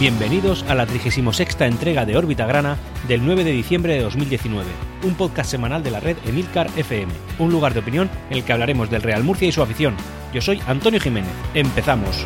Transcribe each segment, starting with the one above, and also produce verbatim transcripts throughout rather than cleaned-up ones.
Bienvenidos a la trigésima sexta entrega de Órbita Grana del nueve de diciembre de dos mil diecinueve, un podcast semanal de la red Emilcar F M, un lugar de opinión en el que hablaremos del Real Murcia y su afición. Yo soy Antonio Jiménez. ¡Empezamos!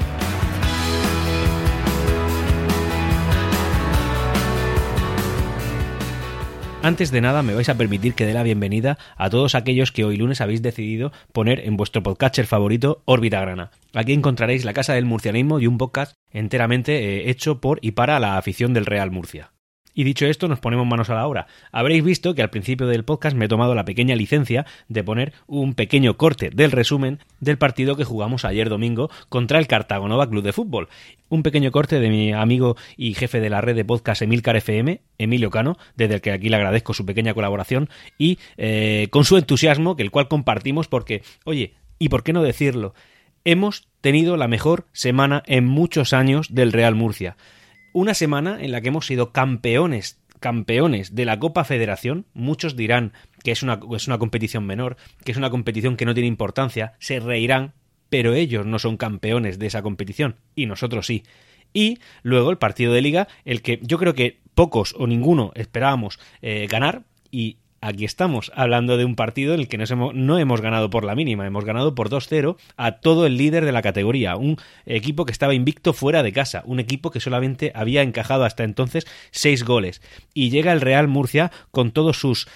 Antes de nada, me vais a permitir que dé la bienvenida a todos aquellos que hoy lunes habéis decidido poner en vuestro podcatcher favorito Órbita Grana. Aquí encontraréis la casa del murcianismo y un podcast enteramente eh, hecho por y para la afición del Real Murcia. Y dicho esto, nos ponemos manos a la obra. Habréis visto que al principio del podcast me he tomado la pequeña licencia de poner un pequeño corte del resumen del partido que jugamos ayer domingo contra el Cartagonova Club de Fútbol. Un pequeño corte de mi amigo y jefe de la red de podcast Emilcar F M, Emilio Cano, desde el que aquí le agradezco su pequeña colaboración y eh, con su entusiasmo, que el cual compartimos porque, oye, ¿y por qué no decirlo? Hemos tenido la mejor semana en muchos años del Real Murcia. Una semana en la que hemos sido campeones, campeones de la Copa Federación. Muchos dirán que es una, es una competición menor, que es una competición que no tiene importancia, se reirán, pero ellos no son campeones de esa competición, y nosotros sí. Y luego el partido de Liga, el que yo creo que pocos o ninguno esperábamos eh, ganar, y aquí estamos, hablando de un partido en el que nos hemos, no hemos ganado por la mínima, hemos ganado por dos cero a todo el líder de la categoría, un equipo que estaba invicto fuera de casa, un equipo que solamente había encajado hasta entonces seis goles. Y llega el Real Murcia con todos sus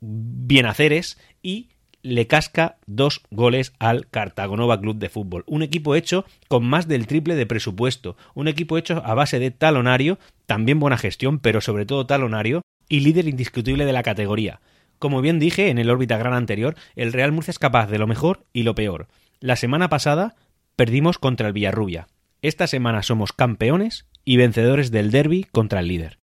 bienhaceres y le casca dos goles al Cartagonova Club de Fútbol. Un equipo hecho con más del triple de presupuesto, un equipo hecho a base de talonario, también buena gestión, pero sobre todo talonario, y líder indiscutible de la categoría. Como bien dije en el Órbita Gran anterior, el Real Murcia es capaz de lo mejor y lo peor. La semana pasada perdimos contra el Villarrubia. Esta semana somos campeones y vencedores del derbi contra el líder.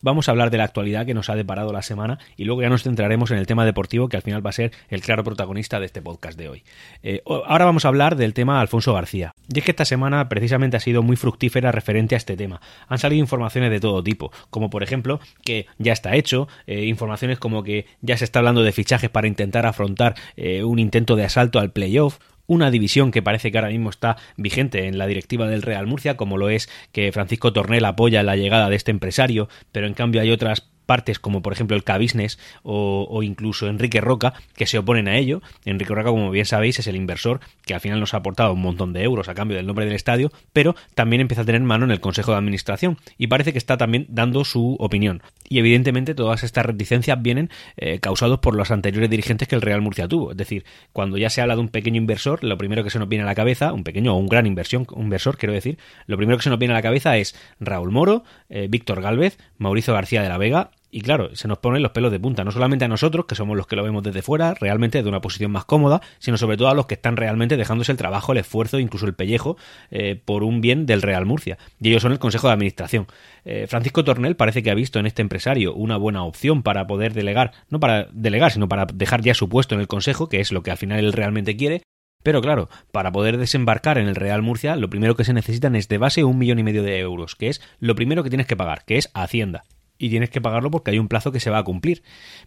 Vamos a hablar de la actualidad que nos ha deparado la semana y luego ya nos centraremos en el tema deportivo, que al final va a ser el claro protagonista de este podcast de hoy. Eh, ahora vamos a hablar del tema Alfonso García. Y es que esta semana precisamente ha sido muy fructífera referente a este tema. Han salido informaciones de todo tipo, como por ejemplo que ya está hecho, eh, informaciones como que ya se está hablando de fichajes para intentar afrontar eh, un intento de asalto al playoff. Una división que parece que ahora mismo está vigente en la directiva del Real Murcia, como lo es que Francisco Tornel apoya la llegada de este empresario, pero en cambio hay otras partes como por ejemplo el Cabisnes o, o incluso Enrique Roca que se oponen a ello. Enrique Roca, como bien sabéis, es el inversor que al final nos ha aportado un montón de euros a cambio del nombre del estadio, pero también empieza a tener mano en el Consejo de Administración y parece que está también dando su opinión. Y evidentemente todas estas reticencias vienen eh, causadas por los anteriores dirigentes que el Real Murcia tuvo. Es decir, cuando ya se habla de un pequeño inversor, lo primero que se nos viene a la cabeza, un pequeño o un gran inversión, inversor quiero decir, lo primero que se nos viene a la cabeza es Raúl Moro, eh, Víctor Gálvez, Mauricio García de la Vega. Y claro, se nos ponen los pelos de punta, no solamente a nosotros, que somos los que lo vemos desde fuera, realmente de una posición más cómoda, sino sobre todo a los que están realmente dejándose el trabajo, el esfuerzo, incluso el pellejo, eh, por un bien del Real Murcia. Y ellos son el Consejo de Administración. Eh, Francisco Tornel parece que ha visto en este empresario una buena opción para poder delegar, no para delegar, sino para dejar ya su puesto en el Consejo, que es lo que al final él realmente quiere. Pero claro, para poder desembarcar en el Real Murcia, lo primero que se necesitan es de base un millón y medio de euros, que es lo primero que tienes que pagar, que es Hacienda. Y tienes que pagarlo porque hay un plazo que se va a cumplir.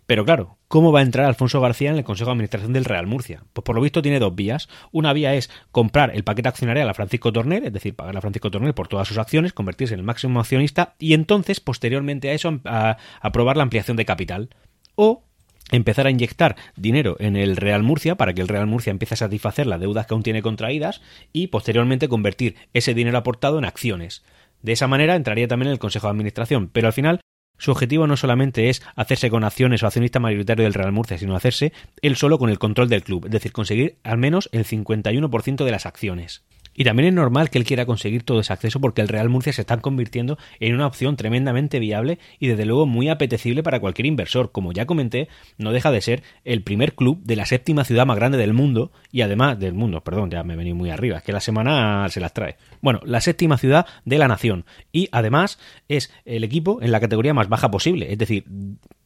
Pero claro, ¿cómo va a entrar Alfonso García en el Consejo de Administración del Real Murcia? Pues por lo visto tiene dos vías. Una vía es comprar el paquete accionarial a Francisco Tornel, es decir, pagar a Francisco Tornel por todas sus acciones, convertirse en el máximo accionista y entonces, posteriormente a eso, a aprobar la ampliación de capital. O empezar a inyectar dinero en el Real Murcia para que el Real Murcia empiece a satisfacer las deudas que aún tiene contraídas y posteriormente convertir ese dinero aportado en acciones. De esa manera entraría también en el Consejo de Administración, pero al final su objetivo no solamente es hacerse con acciones o accionista mayoritario del Real Murcia, sino hacerse él solo con el control del club, es decir, conseguir al menos el cincuenta y uno por ciento de las acciones. Y también es normal que él quiera conseguir todo ese acceso porque el Real Murcia se está convirtiendo en una opción tremendamente viable y desde luego muy apetecible para cualquier inversor. Como ya comenté, no deja de ser el primer club de la séptima ciudad más grande del mundo y además del mundo, perdón, ya me he venido muy arriba, es que la semana se las trae. Bueno, la séptima ciudad de la nación y además es el equipo en la categoría más baja posible, es decir,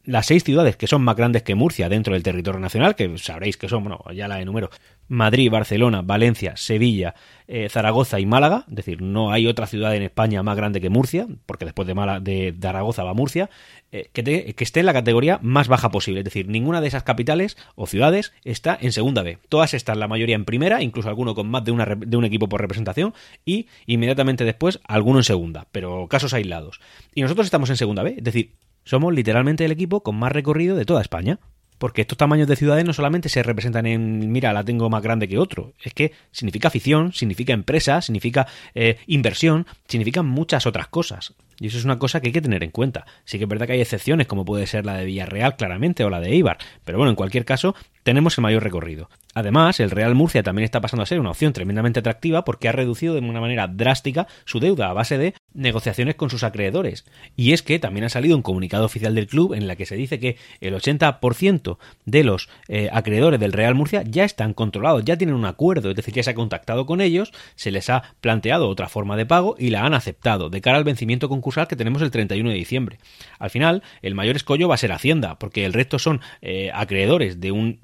las seis ciudades que son más grandes que Murcia dentro del territorio nacional, que sabréis que son, bueno, ya las enumero, Madrid, Barcelona, Valencia, Sevilla, eh, Zaragoza y Málaga. Es decir, no hay otra ciudad en España más grande que Murcia, porque después de, Mala, de Zaragoza va Murcia, eh, que, te, que esté en la categoría más baja posible. Es decir, ninguna de esas capitales o ciudades está en segunda B. Todas están, la mayoría en primera, incluso alguno con más de, una, de un equipo por representación, y inmediatamente después alguno en segunda, pero casos aislados. Y nosotros estamos en segunda B, es decir, somos literalmente el equipo con más recorrido de toda España. Porque estos tamaños de ciudades no solamente se representan en, mira, la tengo más grande que otro, es que significa afición, significa empresa, significa eh, inversión, significan muchas otras cosas. Y eso es una cosa que hay que tener en cuenta. Sí que es verdad que hay excepciones, como puede ser la de Villarreal, claramente, o la de Eibar. Pero bueno, en cualquier caso, tenemos el mayor recorrido. Además, el Real Murcia también está pasando a ser una opción tremendamente atractiva porque ha reducido de una manera drástica su deuda a base de negociaciones con sus acreedores. Y es que también ha salido un comunicado oficial del club en la que se dice que el ochenta por ciento de los eh, acreedores del Real Murcia ya están controlados, ya tienen un acuerdo, es decir, ya se ha contactado con ellos, se les ha planteado otra forma de pago y la han aceptado de cara al vencimiento con que tenemos el treinta y uno de diciembre. Al final, el mayor escollo va a ser Hacienda, porque el resto son eh, acreedores de un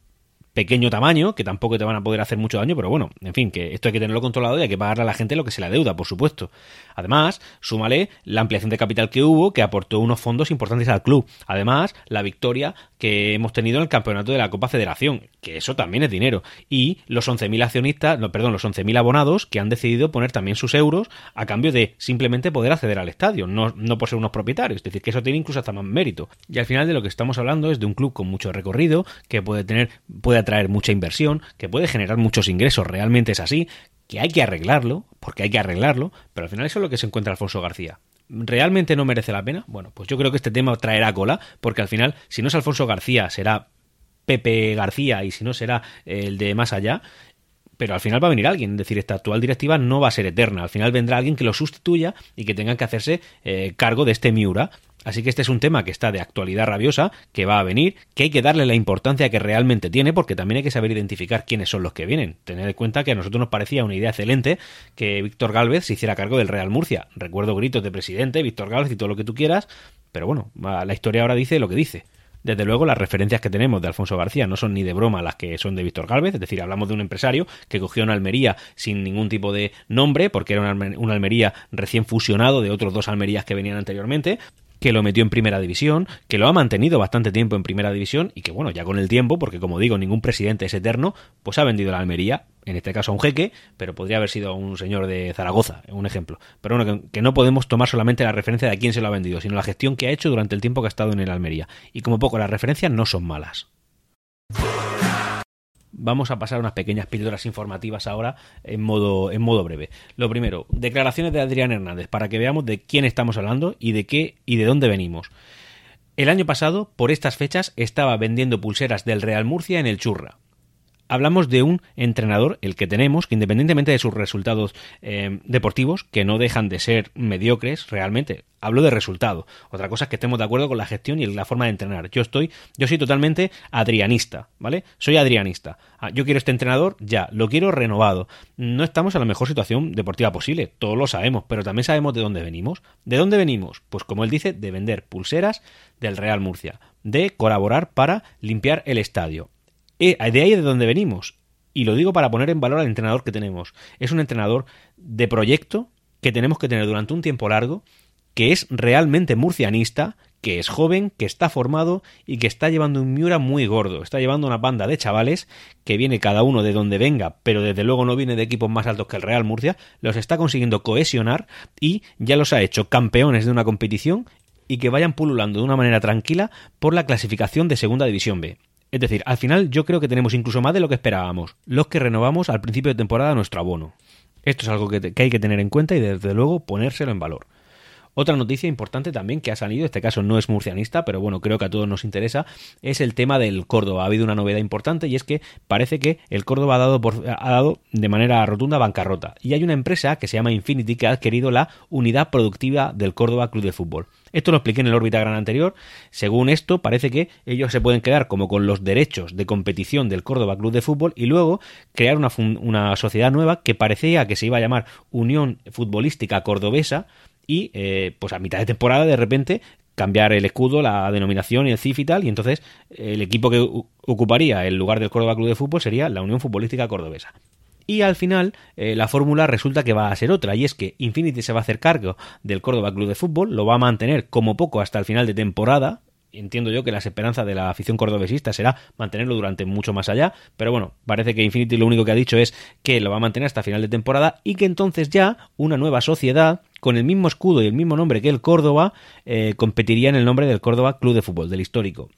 pequeño tamaño, que tampoco te van a poder hacer mucho daño, pero bueno, en fin, que esto hay que tenerlo controlado y hay que pagarle a la gente lo que se la deuda, por supuesto. Además, súmale la ampliación de capital que hubo, que aportó unos fondos importantes al club. Además, la victoria que hemos tenido en el campeonato de la Copa Federación, que eso también es dinero. Y los once mil accionistas, no, perdón, los once mil abonados que han decidido poner también sus euros a cambio de simplemente poder acceder al estadio, no, no por ser unos propietarios. Es decir, que eso tiene incluso hasta más mérito. Y al final de lo que estamos hablando es de un club con mucho recorrido, que puede tener, puede atraer mucha inversión, que puede generar muchos ingresos, realmente es así, que hay que arreglarlo, porque hay que arreglarlo, pero al final eso es lo que se encuentra Alfonso García. ¿Realmente no merece la pena? Bueno, pues yo creo que este tema traerá cola, porque al final, si no es Alfonso García, será Pepe García, y si no será el de más allá, pero al final va a venir alguien. Es decir, esta actual directiva no va a ser eterna, al final vendrá alguien que lo sustituya y que tengan que hacerse eh, cargo de este Miura. Así que este es un tema que está de actualidad rabiosa, que va a venir, que hay que darle la importancia que realmente tiene, porque también hay que saber identificar quiénes son los que vienen. Tened en cuenta que a nosotros nos parecía una idea excelente que Víctor Gálvez se hiciera cargo del Real Murcia. Recuerdo gritos de presidente, Víctor Gálvez y todo lo que tú quieras, pero bueno, la historia ahora dice lo que dice. Desde luego, las referencias que tenemos de Alfonso García no son ni de broma las que son de Víctor Gálvez. Es decir, hablamos de un empresario que cogió una Almería sin ningún tipo de nombre, porque era una Almería recién fusionado de otros dos Almerías que venían anteriormente, que lo metió en primera división, que lo ha mantenido bastante tiempo en primera división y que, bueno, ya con el tiempo, porque como digo, ningún presidente es eterno, pues ha vendido la Almería, en este caso a un jeque, pero podría haber sido a un señor de Zaragoza, un ejemplo. Pero bueno, que no podemos tomar solamente la referencia de a quién se lo ha vendido, sino la gestión que ha hecho durante el tiempo que ha estado en el Almería. Y como poco, las referencias no son malas. Vamos a pasar unas pequeñas píldoras informativas ahora en modo, en modo breve. Lo primero, declaraciones de Adrián Hernández, para que veamos de quién estamos hablando y de qué y de dónde venimos. El año pasado, por estas fechas, estaba vendiendo pulseras del Real Murcia en el Churra. Hablamos de un entrenador, el que tenemos, que independientemente de sus resultados eh, deportivos, que no dejan de ser mediocres realmente, hablo de resultado. Otra cosa es que estemos de acuerdo con la gestión y la forma de entrenar. Yo estoy, yo soy totalmente adrianista, ¿vale? Soy adrianista. Yo quiero este entrenador ya, lo quiero renovado. No estamos en la mejor situación deportiva posible, todos lo sabemos, pero también sabemos de dónde venimos. ¿De dónde venimos? Pues como él dice, de vender pulseras del Real Murcia, de colaborar para limpiar el estadio. De ahí de donde venimos, y lo digo para poner en valor al entrenador que tenemos. Es un entrenador de proyecto que tenemos que tener durante un tiempo largo, que es realmente murcianista, que es joven, que está formado y que está llevando un Miura muy gordo. Está llevando una banda de chavales que viene cada uno de donde venga, pero desde luego no viene de equipos más altos que el Real Murcia. Los está consiguiendo cohesionar y ya los ha hecho campeones de una competición y que vayan pululando de una manera tranquila por la clasificación de Segunda División B. Es decir, al final yo creo que tenemos incluso más de lo que esperábamos, los que renovamos al principio de temporada nuestro abono. Esto es algo que, te, que hay que tener en cuenta y desde luego ponérselo en valor. Otra noticia importante también que ha salido, este caso no es murcianista, pero bueno, creo que a todos nos interesa, es el tema del Córdoba. Ha habido una novedad importante y es que parece que el Córdoba ha dado, por, ha dado de manera rotunda bancarrota. Y hay una empresa que se llama Infinity que ha adquirido la unidad productiva del Córdoba Club de Fútbol. Esto lo expliqué en el Órbita Grana anterior. Según esto, parece que ellos se pueden quedar como con los derechos de competición del Córdoba Club de Fútbol y luego crear una, una sociedad nueva que parecía que se iba a llamar Unión Futbolística Cordobesa. Y eh, pues a mitad de temporada de repente cambiar el escudo, la denominación y el C I F y tal, y entonces el equipo que ocuparía el lugar del Córdoba Club de Fútbol sería la Unión Futbolística Cordobesa. Y al final eh, la fórmula resulta que va a ser otra, y es que Infinity se va a hacer cargo del Córdoba Club de Fútbol, lo va a mantener como poco hasta el final de temporada. Entiendo yo que las esperanzas de la afición cordobesista será mantenerlo durante mucho más allá, pero bueno, parece que Infinity lo único que ha dicho es que lo va a mantener hasta final de temporada y que entonces ya una nueva sociedad con el mismo escudo y el mismo nombre que el Córdoba eh, competiría en el nombre del Córdoba Club de Fútbol, del histórico.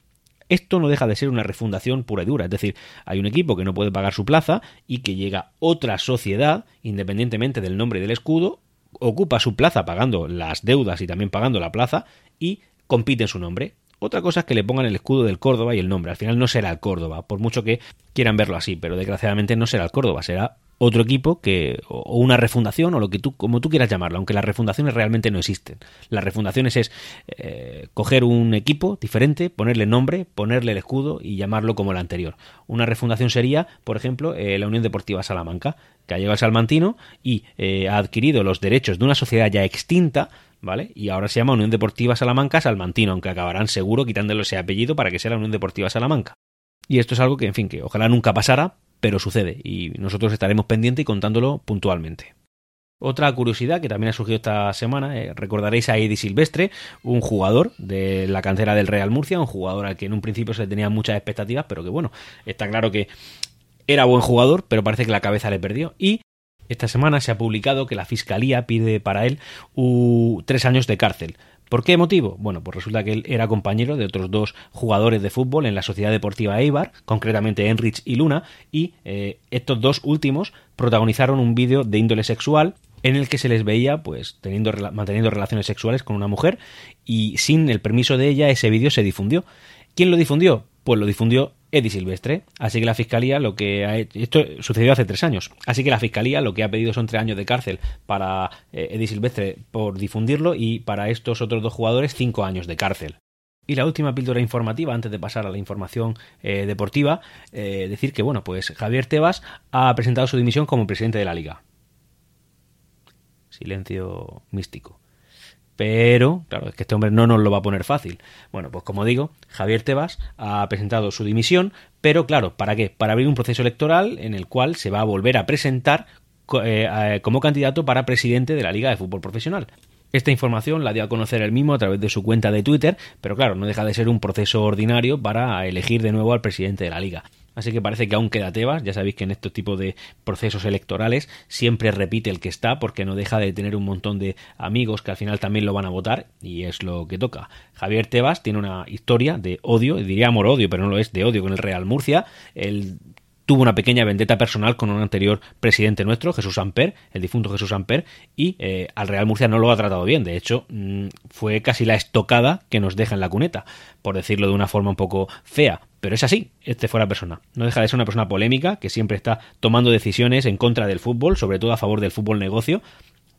Esto no deja de ser una refundación pura y dura, es decir, hay un equipo que no puede pagar su plaza y que llega otra sociedad, independientemente del nombre y del escudo, ocupa su plaza pagando las deudas y también pagando la plaza y compite en su nombre. Otra cosa es que le pongan el escudo del Córdoba y el nombre. Al final no será el Córdoba, por mucho que quieran verlo así, pero desgraciadamente no será el Córdoba, será otro equipo que o una refundación o lo que tú como tú quieras llamarlo, aunque las refundaciones realmente no existen. Las refundaciones es eh, coger un equipo diferente, ponerle nombre, ponerle el escudo y llamarlo como el anterior. Una refundación sería, por ejemplo, eh, la Unión Deportiva Salamanca, que ha llegado al Salmantino y eh, ha adquirido los derechos de una sociedad ya extinta, ¿vale? Y ahora se llama Unión Deportiva Salamanca Salmantino, aunque acabarán seguro quitándole ese apellido para que sea la Unión Deportiva Salamanca. Y esto es algo que, en fin, que ojalá nunca pasara, pero sucede y nosotros estaremos pendientes y contándolo puntualmente. Otra curiosidad que también ha surgido esta semana, eh, recordaréis a Edi Silvestre, un jugador de la cantera del Real Murcia, un jugador al que en un principio se le tenían muchas expectativas, pero que bueno, está claro que era buen jugador, pero parece que la cabeza le perdió. Y esta semana se ha publicado que la Fiscalía pide para él uh, tres años de cárcel. ¿Por qué motivo? Bueno, pues resulta que él era compañero de otros dos jugadores de fútbol en la Sociedad Deportiva Eibar, concretamente Enrich y Luna, y eh, estos dos últimos protagonizaron un vídeo de índole sexual en el que se les veía pues teniendo, manteniendo relaciones sexuales con una mujer y sin el permiso de ella ese vídeo se difundió. ¿Quién lo difundió? Pues lo difundió Edi Silvestre, así que la Fiscalía lo que ha hecho, esto sucedió hace tres años, así que la Fiscalía lo que ha pedido son tres años de cárcel para eh, Edi Silvestre por difundirlo y para estos otros dos jugadores cinco años de cárcel. Y la última píldora informativa, antes de pasar a la información eh, deportiva, eh, decir que bueno, pues Javier Tebas ha presentado su dimisión como presidente de la Liga. Silencio místico. Pero, claro, es que este hombre no nos lo va a poner fácil. Bueno, pues como digo, Javier Tebas ha presentado su dimisión, pero claro, ¿para qué? Para abrir un proceso electoral en el cual se va a volver a presentar eh, como candidato para presidente de la Liga de Fútbol Profesional. Esta información la dio a conocer él mismo a través de su cuenta de Twitter, pero claro, no deja de ser un proceso ordinario para elegir de nuevo al presidente de la Liga. Así que parece que aún queda Tebas, ya sabéis que en estos tipos de procesos electorales siempre repite el que está porque no deja de tener un montón de amigos que al final también lo van a votar y es lo que toca. Javier Tebas tiene una historia de odio, diría amor-odio, pero no lo es, de odio con el Real Murcia. Él tuvo una pequeña vendetta personal con un anterior presidente nuestro, Jesús Samper, el difunto Jesús Samper, y eh, al Real Murcia no lo ha tratado bien. De hecho, mmm, fue casi la estocada que nos deja en la cuneta, por decirlo de una forma un poco fea. Pero es así, este fue la persona. No deja de ser una persona polémica que siempre está tomando decisiones en contra del fútbol, sobre todo a favor del fútbol negocio,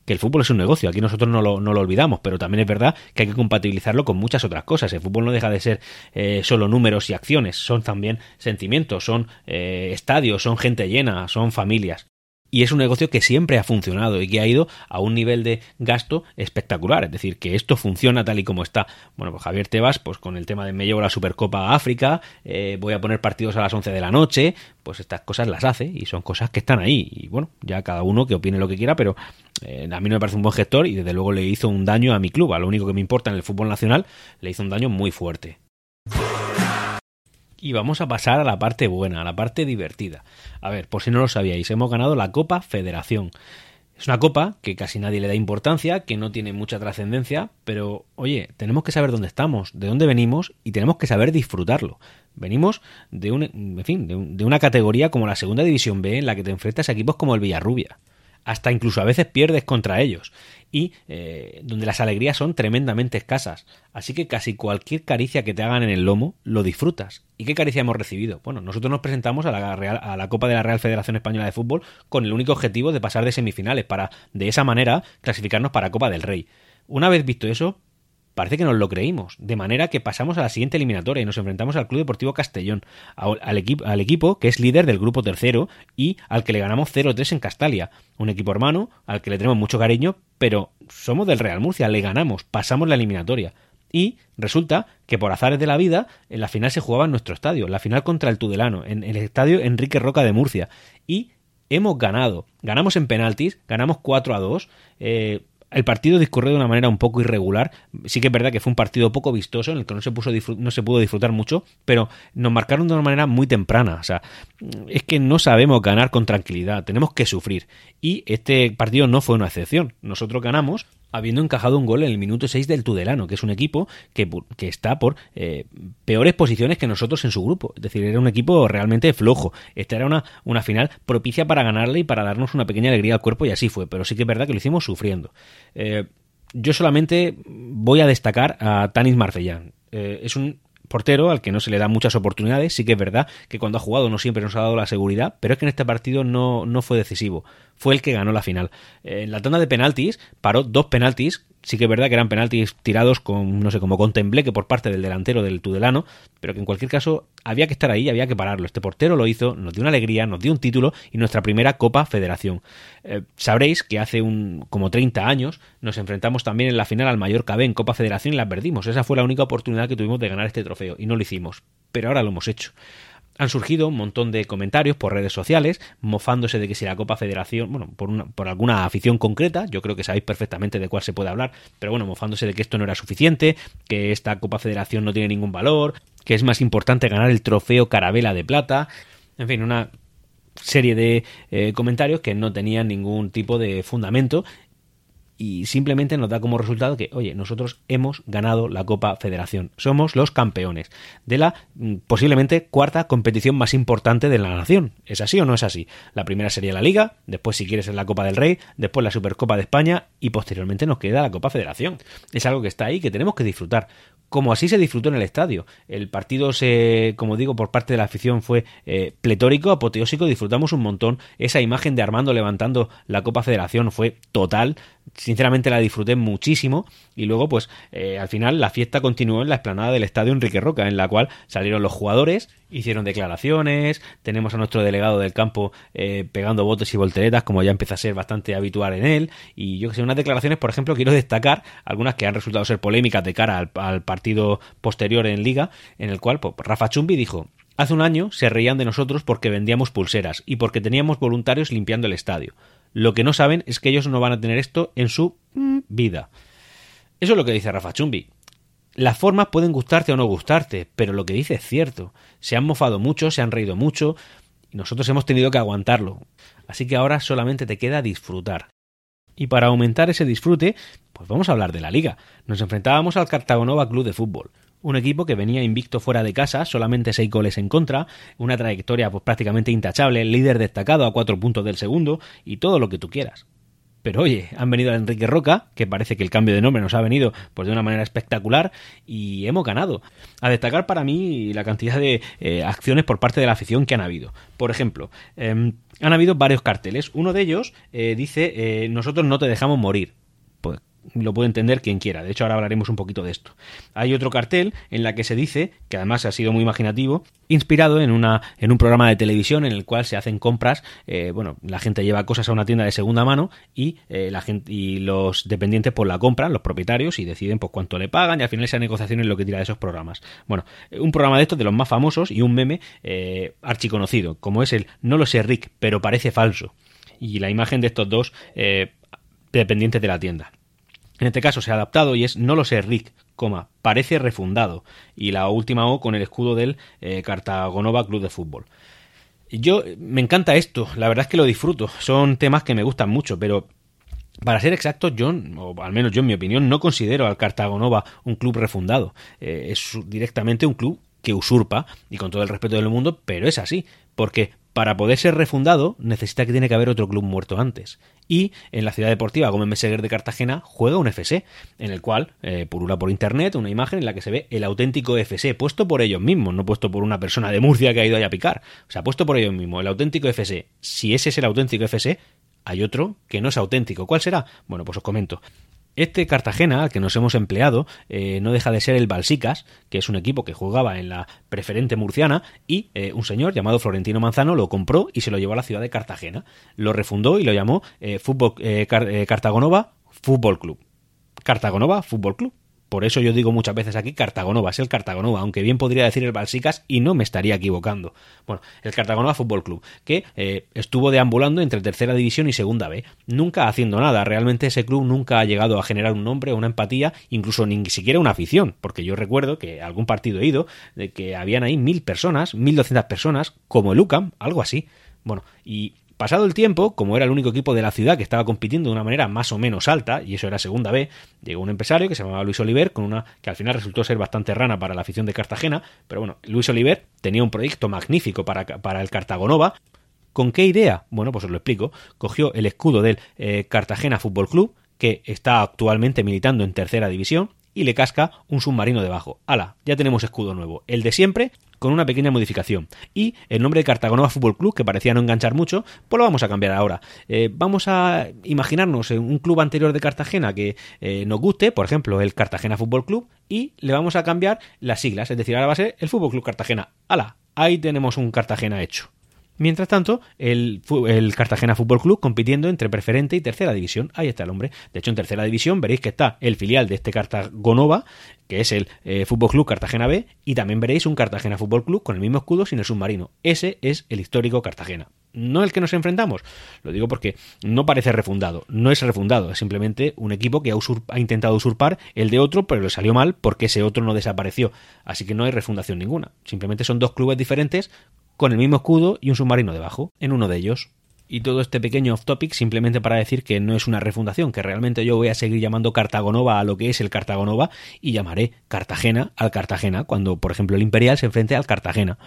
que el fútbol es un negocio, aquí nosotros no lo, no lo olvidamos, pero también es verdad que hay que compatibilizarlo con muchas otras cosas. El fútbol no deja de ser eh, solo números y acciones, son también sentimientos, son eh, estadios, son gente llena, son familias. Y es un negocio que siempre ha funcionado y que ha ido a un nivel de gasto espectacular. Es decir, que esto funciona tal y como está. Bueno, pues Javier Tebas, pues con el tema de me llevo la Supercopa a África, eh, voy a poner partidos a las once de la noche, pues estas cosas las hace y son cosas que están ahí. Y bueno, ya cada uno que opine lo que quiera, pero eh, a mí no me parece un buen gestor y desde luego le hizo un daño a mi club. A lo único que me importa en el fútbol nacional, le hizo un daño muy fuerte. Y vamos a pasar a la parte buena, a la parte divertida. A ver, por si no lo sabíais, hemos ganado la Copa Federación. Es una copa que casi nadie le da importancia, que no tiene mucha trascendencia, pero oye, tenemos que saber dónde estamos, de dónde venimos y tenemos que saber disfrutarlo. Venimos de un, en fin, de, un, de una categoría como la Segunda División B en la que te enfrentas a equipos como el Villarrubia. Hasta incluso a veces pierdes contra ellos y eh, donde las alegrías son tremendamente escasas. Así que casi cualquier caricia que te hagan en el lomo lo disfrutas. ¿Y qué caricia hemos recibido? Bueno, nosotros nos presentamos a la, Real, a la Copa de la Real Federación Española de Fútbol con el único objetivo de pasar de semifinales para, de esa manera, clasificarnos para Copa del Rey. Una vez visto eso, parece que nos lo creímos, de manera que pasamos a la siguiente eliminatoria y nos enfrentamos al Club Deportivo Castellón, al, equi- al equipo que es líder del grupo tercero y al que le ganamos cero tres en Castalia, un equipo hermano al que le tenemos mucho cariño, pero somos del Real Murcia, le ganamos, pasamos la eliminatoria. y resulta que por azares de la vida en la final se jugaba en nuestro estadio, la final contra el Tudelano, en el estadio Enrique Roca de Murcia, y hemos ganado, ganamos en penaltis, ganamos cuatro a dos, eh, el partido discurrió de una manera un poco irregular. Sí que es verdad que fue un partido poco vistoso en el que no se, puso disfr- no se pudo disfrutar mucho, pero nos marcaron de una manera muy temprana. O sea, es que no sabemos ganar con tranquilidad, tenemos que sufrir. Y este partido no fue una excepción. Nosotros ganamos habiendo encajado un gol en el minuto seis del Tudelano, que es un equipo que, que está por eh, peores posiciones que nosotros en su grupo. Es decir, era un equipo realmente flojo. Esta era una, una final propicia para ganarle y para darnos una pequeña alegría al cuerpo, y así fue. Pero sí que es verdad que lo hicimos sufriendo. Eh, yo solamente voy a destacar a Tanis Marfellán. Eh, es un portero al que no se le da muchas oportunidades. Sí que es verdad que cuando ha jugado no siempre nos ha dado la seguridad, pero es que en este partido no, no fue decisivo. Fue el que ganó la final. En la tanda de penaltis paró dos penaltis. Sí que es verdad que eran penaltis tirados con, no sé, como con tembleque por parte del delantero del Tudelano, pero que en cualquier caso había que estar ahí, había que pararlo. Este portero lo hizo, nos dio una alegría, nos dio un título y nuestra primera Copa Federación. Eh, sabréis que hace un como treinta años nos enfrentamos también en la final al Mallorca B en Copa Federación y la perdimos. Esa fue la única oportunidad que tuvimos de ganar este trofeo y no lo hicimos, pero ahora lo hemos hecho. Han surgido un montón de comentarios por redes sociales mofándose de que si la Copa Federación, bueno, por, una, por alguna afición concreta, yo creo que sabéis perfectamente de cuál se puede hablar, pero bueno, mofándose de que esto no era suficiente, que esta Copa Federación no tiene ningún valor, que es más importante ganar el trofeo Carabela de Plata, en fin, una serie de eh, comentarios que no tenían ningún tipo de fundamento. Y simplemente nos da como resultado que, oye, nosotros hemos ganado la Copa Federación. Somos los campeones de la posiblemente cuarta competición más importante de la nación. ¿Es así o no es así? La primera sería la Liga, después si quieres es la Copa del Rey, después la Supercopa de España y posteriormente nos queda la Copa Federación. Es algo que está ahí, que tenemos que disfrutar. Como así se disfrutó en el estadio. El partido, se, como digo, por parte de la afición fue eh, pletórico, apoteósico, disfrutamos un montón. Esa imagen de Armando levantando la Copa Federación fue total. Sinceramente la disfruté muchísimo. Y luego, pues, eh, al final la fiesta continuó en la explanada del Estadio Enrique Roca, en la cual salieron los jugadores, hicieron declaraciones, tenemos a nuestro delegado del campo eh, pegando botes y volteretas, como ya empieza a ser bastante habitual en él. Y yo que sé, unas declaraciones, por ejemplo, quiero destacar algunas que han resultado ser polémicas de cara al, al partido posterior en Liga, en el cual pues, Rafa Chumbi dijo: hace un año se reían de nosotros porque vendíamos pulseras y porque teníamos voluntarios limpiando el estadio. Lo que no saben es que ellos no van a tener esto en su vida. Eso es lo que dice Rafa Chumbi. Las formas pueden gustarte o no gustarte, pero lo que dice es cierto. Se han mofado mucho, se han reído mucho y nosotros hemos tenido que aguantarlo. Así que ahora solamente te queda disfrutar. Y para aumentar ese disfrute, pues vamos a hablar de la Liga. Nos enfrentábamos al Cartagonova Club de Fútbol, un equipo que venía invicto fuera de casa, solamente seis goles en contra, una trayectoria pues prácticamente intachable, líder destacado a cuatro puntos del segundo y todo lo que tú quieras. Pero oye, han venido a Enrique Roca, que parece que el cambio de nombre nos ha venido pues de una manera espectacular, y hemos ganado. A destacar para mí la cantidad de eh, acciones por parte de la afición que han habido. Por ejemplo, eh, han habido varios carteles. Uno de ellos eh, dice eh, nosotros no te dejamos morir. Pues lo puede entender quien quiera. De hecho, ahora hablaremos un poquito de esto. Hay otro cartel en la que se dice, que además ha sido muy imaginativo, inspirado en una en un programa de televisión en el cual se hacen compras. Eh, bueno, la gente lleva cosas a una tienda de segunda mano y eh, la gente y los dependientes pues la compran, los propietarios, y deciden pues cuánto le pagan, y al final esa negociación es lo que tira de esos programas. Bueno, un programa de estos de los más famosos y un meme eh, archiconocido, como es el "No lo sé, Rick, pero parece falso", y la imagen de estos dos eh, dependientes de la tienda. En este caso se ha adaptado y es "No lo sé, Rick, coma, parece refundado", y la última O con el escudo del eh, Cartagonova Club de Fútbol. Yo me encanta esto, la verdad es que lo disfruto, son temas que me gustan mucho, pero para ser exactos, yo, o al menos yo en mi opinión, no considero al Cartagonova un club refundado. Eh, es directamente un club que usurpa, y con todo el respeto del mundo, pero es así, porque para poder ser refundado necesita que tiene que haber otro club muerto antes. Y en la ciudad deportiva Gómez Meseguer de Cartagena juega un F C, en el cual eh, pulula por internet una imagen en la que se ve el auténtico F C, puesto por ellos mismos, no puesto por una persona de Murcia que ha ido ahí a picar. O sea, puesto por ellos mismos, el auténtico F C. Si ese es el auténtico F C, hay otro que no es auténtico. ¿Cuál será? Bueno, pues os comento. Este Cartagena, al que nos hemos empleado, eh, no deja de ser el Balsicas, que es un equipo que jugaba en la preferente murciana, y eh, un señor llamado Florentino Manzano lo compró y se lo llevó a la ciudad de Cartagena. Lo refundó y lo llamó eh, Fútbol eh, Car- eh, Cartagonova Fútbol Club. Cartagonova Fútbol Club. Por eso yo digo muchas veces aquí Cartagonova, es el Cartagonova, aunque bien podría decir el Balsicas y no me estaría equivocando. Bueno, el Cartagonova Fútbol Club, que eh, estuvo deambulando entre tercera división y segunda B, nunca haciendo nada. Realmente ese club nunca ha llegado a generar un nombre, una empatía, incluso ni siquiera una afición, porque yo recuerdo que algún partido he ido, de que habían ahí mil personas, mil doscientas personas, como el UCAM, algo así. Bueno, y pasado el tiempo, como era el único equipo de la ciudad que estaba compitiendo de una manera más o menos alta, y eso era segunda B, llegó un empresario que se llamaba Luis Oliver, con una que al final resultó ser bastante rana para la afición de Cartagena, pero bueno, Luis Oliver tenía un proyecto magnífico para, para el Cartagonova. ¿Con qué idea? Bueno, pues os lo explico. Cogió el escudo del eh, Cartagena Fútbol Club, que está actualmente militando en tercera división, y le casca un submarino debajo. ¡Hala! Ya tenemos escudo nuevo, el de siempre, con una pequeña modificación. Y el nombre de Cartagonova Fútbol Club, que parecía no enganchar mucho, pues lo vamos a cambiar ahora. Eh, vamos a imaginarnos un club anterior de Cartagena que eh, nos guste, por ejemplo, el Cartagena Fútbol Club, y le vamos a cambiar las siglas, es decir, ahora va a ser el Fútbol Club Cartagena. ¡Hala! Ahí tenemos un Cartagena hecho. Mientras tanto, el, el Cartagena Fútbol Club compitiendo entre preferente y tercera división. Ahí está el hombre. De hecho, en tercera división veréis que está el filial de este Cartagonova, que es el eh, Fútbol Club Cartagena B, y también veréis un Cartagena Fútbol Club con el mismo escudo sin el submarino. Ese es el histórico Cartagena. No el que nos enfrentamos. Lo digo porque no parece refundado. No es refundado. Es simplemente un equipo que ha, usurpa, ha intentado usurpar el de otro, pero le salió mal porque ese otro no desapareció. Así que no hay refundación ninguna. Simplemente son dos clubes diferentes con el mismo escudo y un submarino debajo, en uno de ellos. Y todo este pequeño off-topic simplemente para decir que no es una refundación, que realmente yo voy a seguir llamando Cartagonova a lo que es el Cartagonova y llamaré Cartagena al Cartagena, cuando, por ejemplo, el Imperial se enfrente al Cartagena.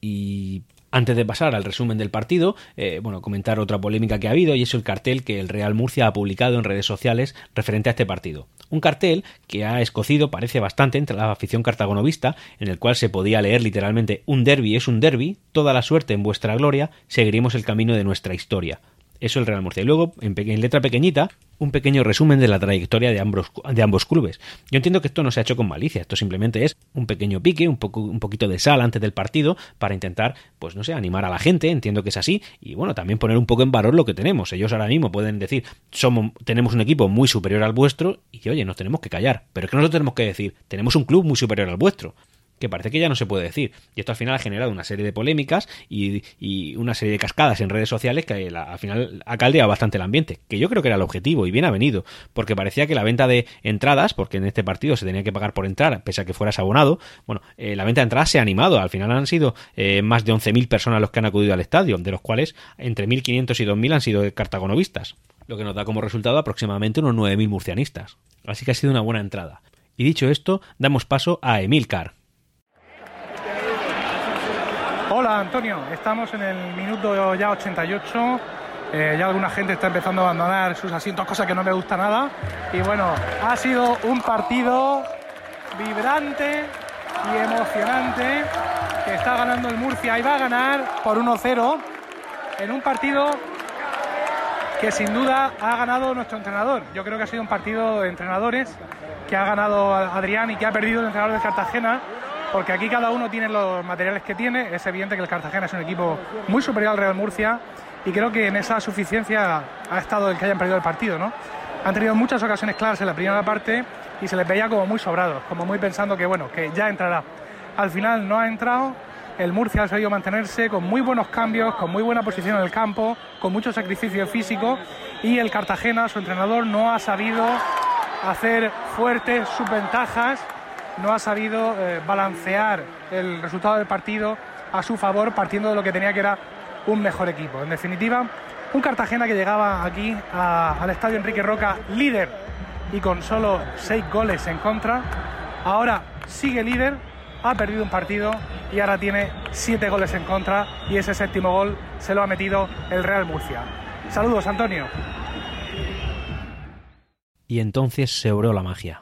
Y antes de pasar al resumen del partido, eh, bueno, comentar otra polémica que ha habido, y es el cartel que el Real Murcia ha publicado en redes sociales referente a este partido. Un cartel que ha escocido, parece, bastante entre la afición cartagonovista, en el cual se podía leer literalmente: un derbi es un derbi, toda la suerte en vuestra gloria, seguiremos el camino de nuestra historia. Eso el Real Murcia. Y luego, en, peque- en letra pequeñita, un pequeño resumen de la trayectoria de ambos, de ambos clubes. Yo entiendo que esto no se ha hecho con malicia, esto simplemente es un pequeño pique, un, poco, un poquito de sal antes del partido para intentar, pues no sé, animar a la gente, entiendo que es así, y bueno, también poner un poco en valor lo que tenemos. Ellos ahora mismo pueden decir: somos, tenemos un equipo muy superior al vuestro, y oye, nos tenemos que callar, pero es que nosotros tenemos que decir: tenemos un club muy superior al vuestro, que parece que ya no se puede decir. Y esto al final ha generado una serie de polémicas y, y una serie de cascadas en redes sociales que la, al final ha caldeado bastante el ambiente, que yo creo que era el objetivo y bien avenido, porque parecía que la venta de entradas, porque en este partido se tenía que pagar por entrar pese a que fueras abonado, bueno, eh, la venta de entradas se ha animado. Al final han sido eh, más de once mil personas los que han acudido al estadio, de los cuales entre mil quinientos y dos mil han sido cartagonovistas, lo que nos da como resultado aproximadamente unos nueve mil murcianistas. Así que ha sido una buena entrada. Y dicho esto, damos paso a Emilcar. Hola Antonio, estamos en el minuto ya ochenta y ocho, eh, ya alguna gente está empezando a abandonar sus asientos, cosa que no me gusta nada, y bueno, ha sido un partido vibrante y emocionante, que está ganando el Murcia y va a ganar por uno cero, en un partido que sin duda ha ganado nuestro entrenador. Yo creo que ha sido un partido de entrenadores, que ha ganado Adrián y que ha perdido el entrenador de Cartagena, porque aquí cada uno tiene los materiales que tiene. Es evidente que el Cartagena es un equipo muy superior al Real Murcia, y creo que en esa suficiencia ha estado el que hayan perdido el partido, ¿no? Han tenido muchas ocasiones claras en la primera parte y se les veía como muy sobrados, como muy pensando que, bueno, que ya entrará. Al final no ha entrado, el Murcia ha sabido mantenerse con muy buenos cambios, con muy buena posición en el campo, con mucho sacrificio físico, y el Cartagena, su entrenador, no ha sabido hacer fuertes sus ventajas, no ha sabido eh, balancear el resultado del partido a su favor, partiendo de lo que tenía, que era un mejor equipo. En definitiva, un Cartagena que llegaba aquí a, al Estadio Enrique Roca líder y con solo seis goles en contra, ahora sigue líder, ha perdido un partido y ahora tiene siete goles en contra, y ese séptimo gol se lo ha metido el Real Murcia. Saludos, Antonio. Y entonces se obró la magia.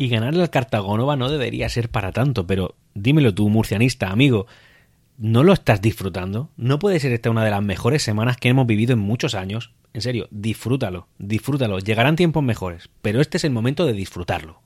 y ganarle al Cartagonova no debería ser para tanto, pero dímelo tú, murcianista, amigo, ¿no lo estás disfrutando? ¿No puede ser esta una de las mejores semanas que hemos vivido en muchos años? En serio, disfrútalo, disfrútalo, llegarán tiempos mejores, pero este es el momento de disfrutarlo.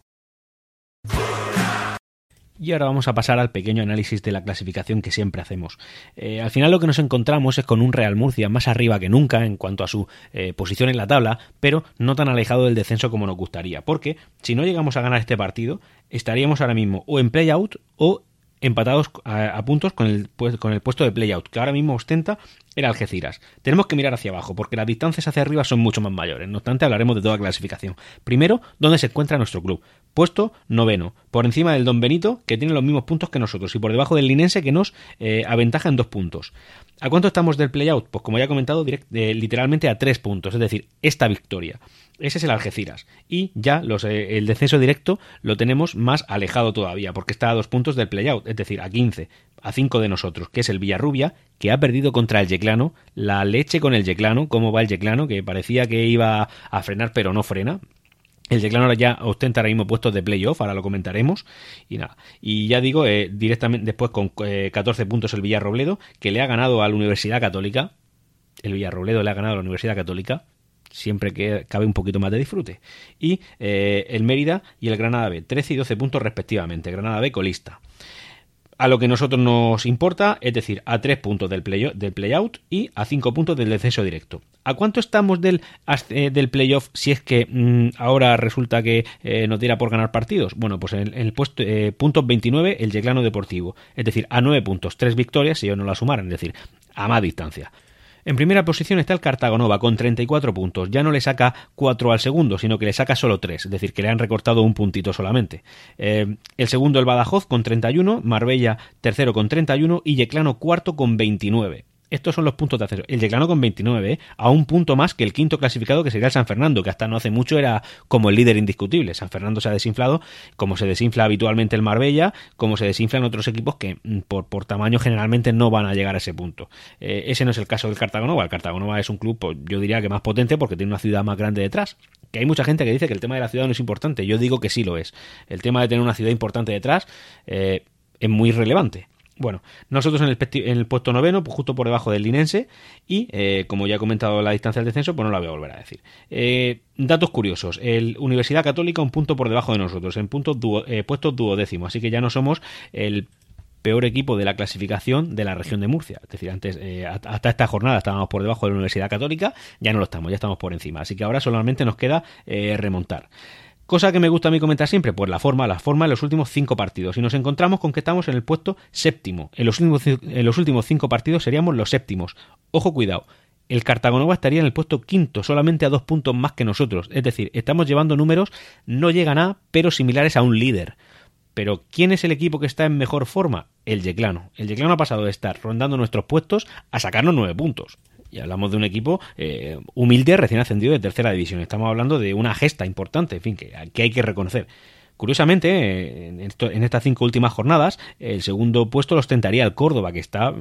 Y ahora vamos a pasar al pequeño análisis de la clasificación que siempre hacemos. Eh, al final lo que nos encontramos es con un Real Murcia más arriba que nunca en cuanto a su eh, posición en la tabla, pero no tan alejado del descenso como nos gustaría, porque si no llegamos a ganar este partido, estaríamos ahora mismo o en play-out o empatados a, a puntos con el, pues, con el puesto de play-out, que ahora mismo ostenta el Algeciras. Tenemos que mirar hacia abajo, porque las distancias hacia arriba son mucho más mayores. No obstante, hablaremos de toda clasificación. Primero, ¿dónde se encuentra nuestro club? Puesto noveno, por encima del Don Benito, que tiene los mismos puntos que nosotros, y por debajo del Linense, que nos eh, aventaja en dos puntos. ¿A cuánto estamos del play-out? Pues como ya he comentado, direct, eh, literalmente a tres puntos, es decir, esta victoria. Ese es el Algeciras. Y ya los, eh, el descenso directo lo tenemos más alejado todavía, porque está a dos puntos del play-out, es decir, a quince, a cinco de nosotros, que es el Villarrubia, que ha perdido contra el Yeclano, la leche con el Yeclano, cómo va el Yeclano, que parecía que iba a frenar, pero no frena. El Yeclano ahora ya ostenta ahora mismo puestos de playoff, ahora lo comentaremos, y nada. Y ya digo, eh, directamente después con eh, catorce puntos el Villarrobledo, que le ha ganado a la Universidad Católica, el Villarrobledo le ha ganado a la Universidad Católica, siempre que cabe un poquito más de disfrute. Y eh, el Mérida y el Granada B, trece y doce puntos respectivamente, Granada B colista. A lo que nosotros nos importa, es decir, a tres puntos del play-out del play y a cinco puntos del descenso directo. ¿A cuánto estamos del, del playoff si es que mmm, ahora resulta que eh, nos diera por ganar partidos? Bueno, pues en el, en el puesto eh, puntos veintinueve el Yeclano Deportivo, es decir, a nueve puntos, tres victorias si ellos no la sumaran, es decir, a más distancia. En primera posición está el Cartagonova con treinta y cuatro puntos, ya no le saca cuatro al segundo, sino que le saca solo tres, es decir, que le han recortado un puntito solamente. Eh, el segundo el Badajoz con treinta y uno, Marbella tercero con treinta y uno y Yeclano cuarto con veintinueve. Estos son los puntos de acceso. El Yeclano con veintinueve, ¿eh? A un punto más que el quinto clasificado, que sería el San Fernando, que hasta no hace mucho era como el líder indiscutible. San Fernando se ha desinflado, como se desinfla habitualmente el Marbella, como se desinflan otros equipos que por, por tamaño generalmente no van a llegar a ese punto. Eh, ese no es el caso del Cartagonova. El Cartagonova es un club, pues, yo diría que más potente porque tiene una ciudad más grande detrás. Que hay mucha gente que dice que el tema de la ciudad no es importante. Yo digo que sí lo es. El tema de tener una ciudad importante detrás eh, es muy relevante. Bueno, nosotros en el, en el puesto noveno, pues justo por debajo del Linense y, eh, como ya he comentado la distancia del descenso, pues no la voy a volver a decir. Eh, datos curiosos, el Universidad Católica un punto por debajo de nosotros, en puntos duo, eh, puestos duodécimos, así que ya no somos el peor equipo de la clasificación de la región de Murcia, es decir, antes eh, hasta esta jornada estábamos por debajo de la Universidad Católica, ya no lo estamos, ya estamos por encima, así que ahora solamente nos queda eh, remontar. Cosa que me gusta a mí comentar siempre, pues la forma, la forma de los últimos cinco partidos. Y nos encontramos con que estamos en el puesto séptimo. En los últimos, en los últimos cinco partidos seríamos los séptimos. Ojo, cuidado. El Cartagonova estaría en el puesto quinto, solamente a dos puntos más que nosotros. Es decir, estamos llevando números, no llegan a, pero similares a un líder. Pero ¿quién es el equipo que está en mejor forma? El Yeclano. El Yeclano ha pasado de estar rondando nuestros puestos a sacarnos nueve puntos. Y hablamos de un equipo eh, humilde, recién ascendido de tercera división. Estamos hablando de una gesta importante, en fin, que, que hay que reconocer. Curiosamente, en, esto, en estas cinco últimas jornadas, el segundo puesto lo ostentaría el Córdoba, que está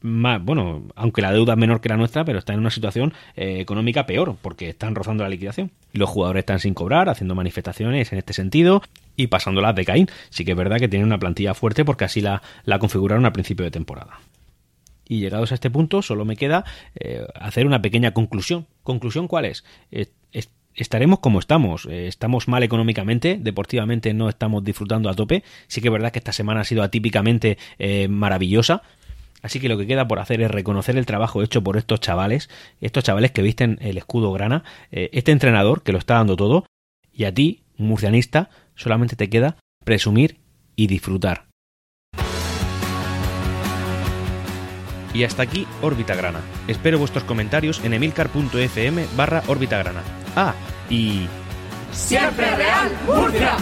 más, bueno, aunque la deuda es menor que la nuestra, pero está en una situación eh, económica peor, porque están rozando la liquidación. Los jugadores están sin cobrar, haciendo manifestaciones en este sentido y pasándolas de Caín. Sí que es verdad que tienen una plantilla fuerte porque así la, la configuraron a principio de temporada. Y llegados a este punto, solo me queda eh, hacer una pequeña conclusión. ¿Conclusión cuál es? Eh, est- estaremos como estamos. Eh, estamos mal económicamente, deportivamente no estamos disfrutando a tope. Sí que es verdad que esta semana ha sido atípicamente eh, maravillosa. Así que lo que queda por hacer es reconocer el trabajo hecho por estos chavales, estos chavales que visten el escudo grana, eh, este entrenador que lo está dando todo. Y a ti, murcianista, solamente te queda presumir y disfrutar. Y hasta aquí Órbita Grana. Espero vuestros comentarios en emilcar punto f m barra Órbita Grana. Ah, y... ¡Siempre Real Murcia!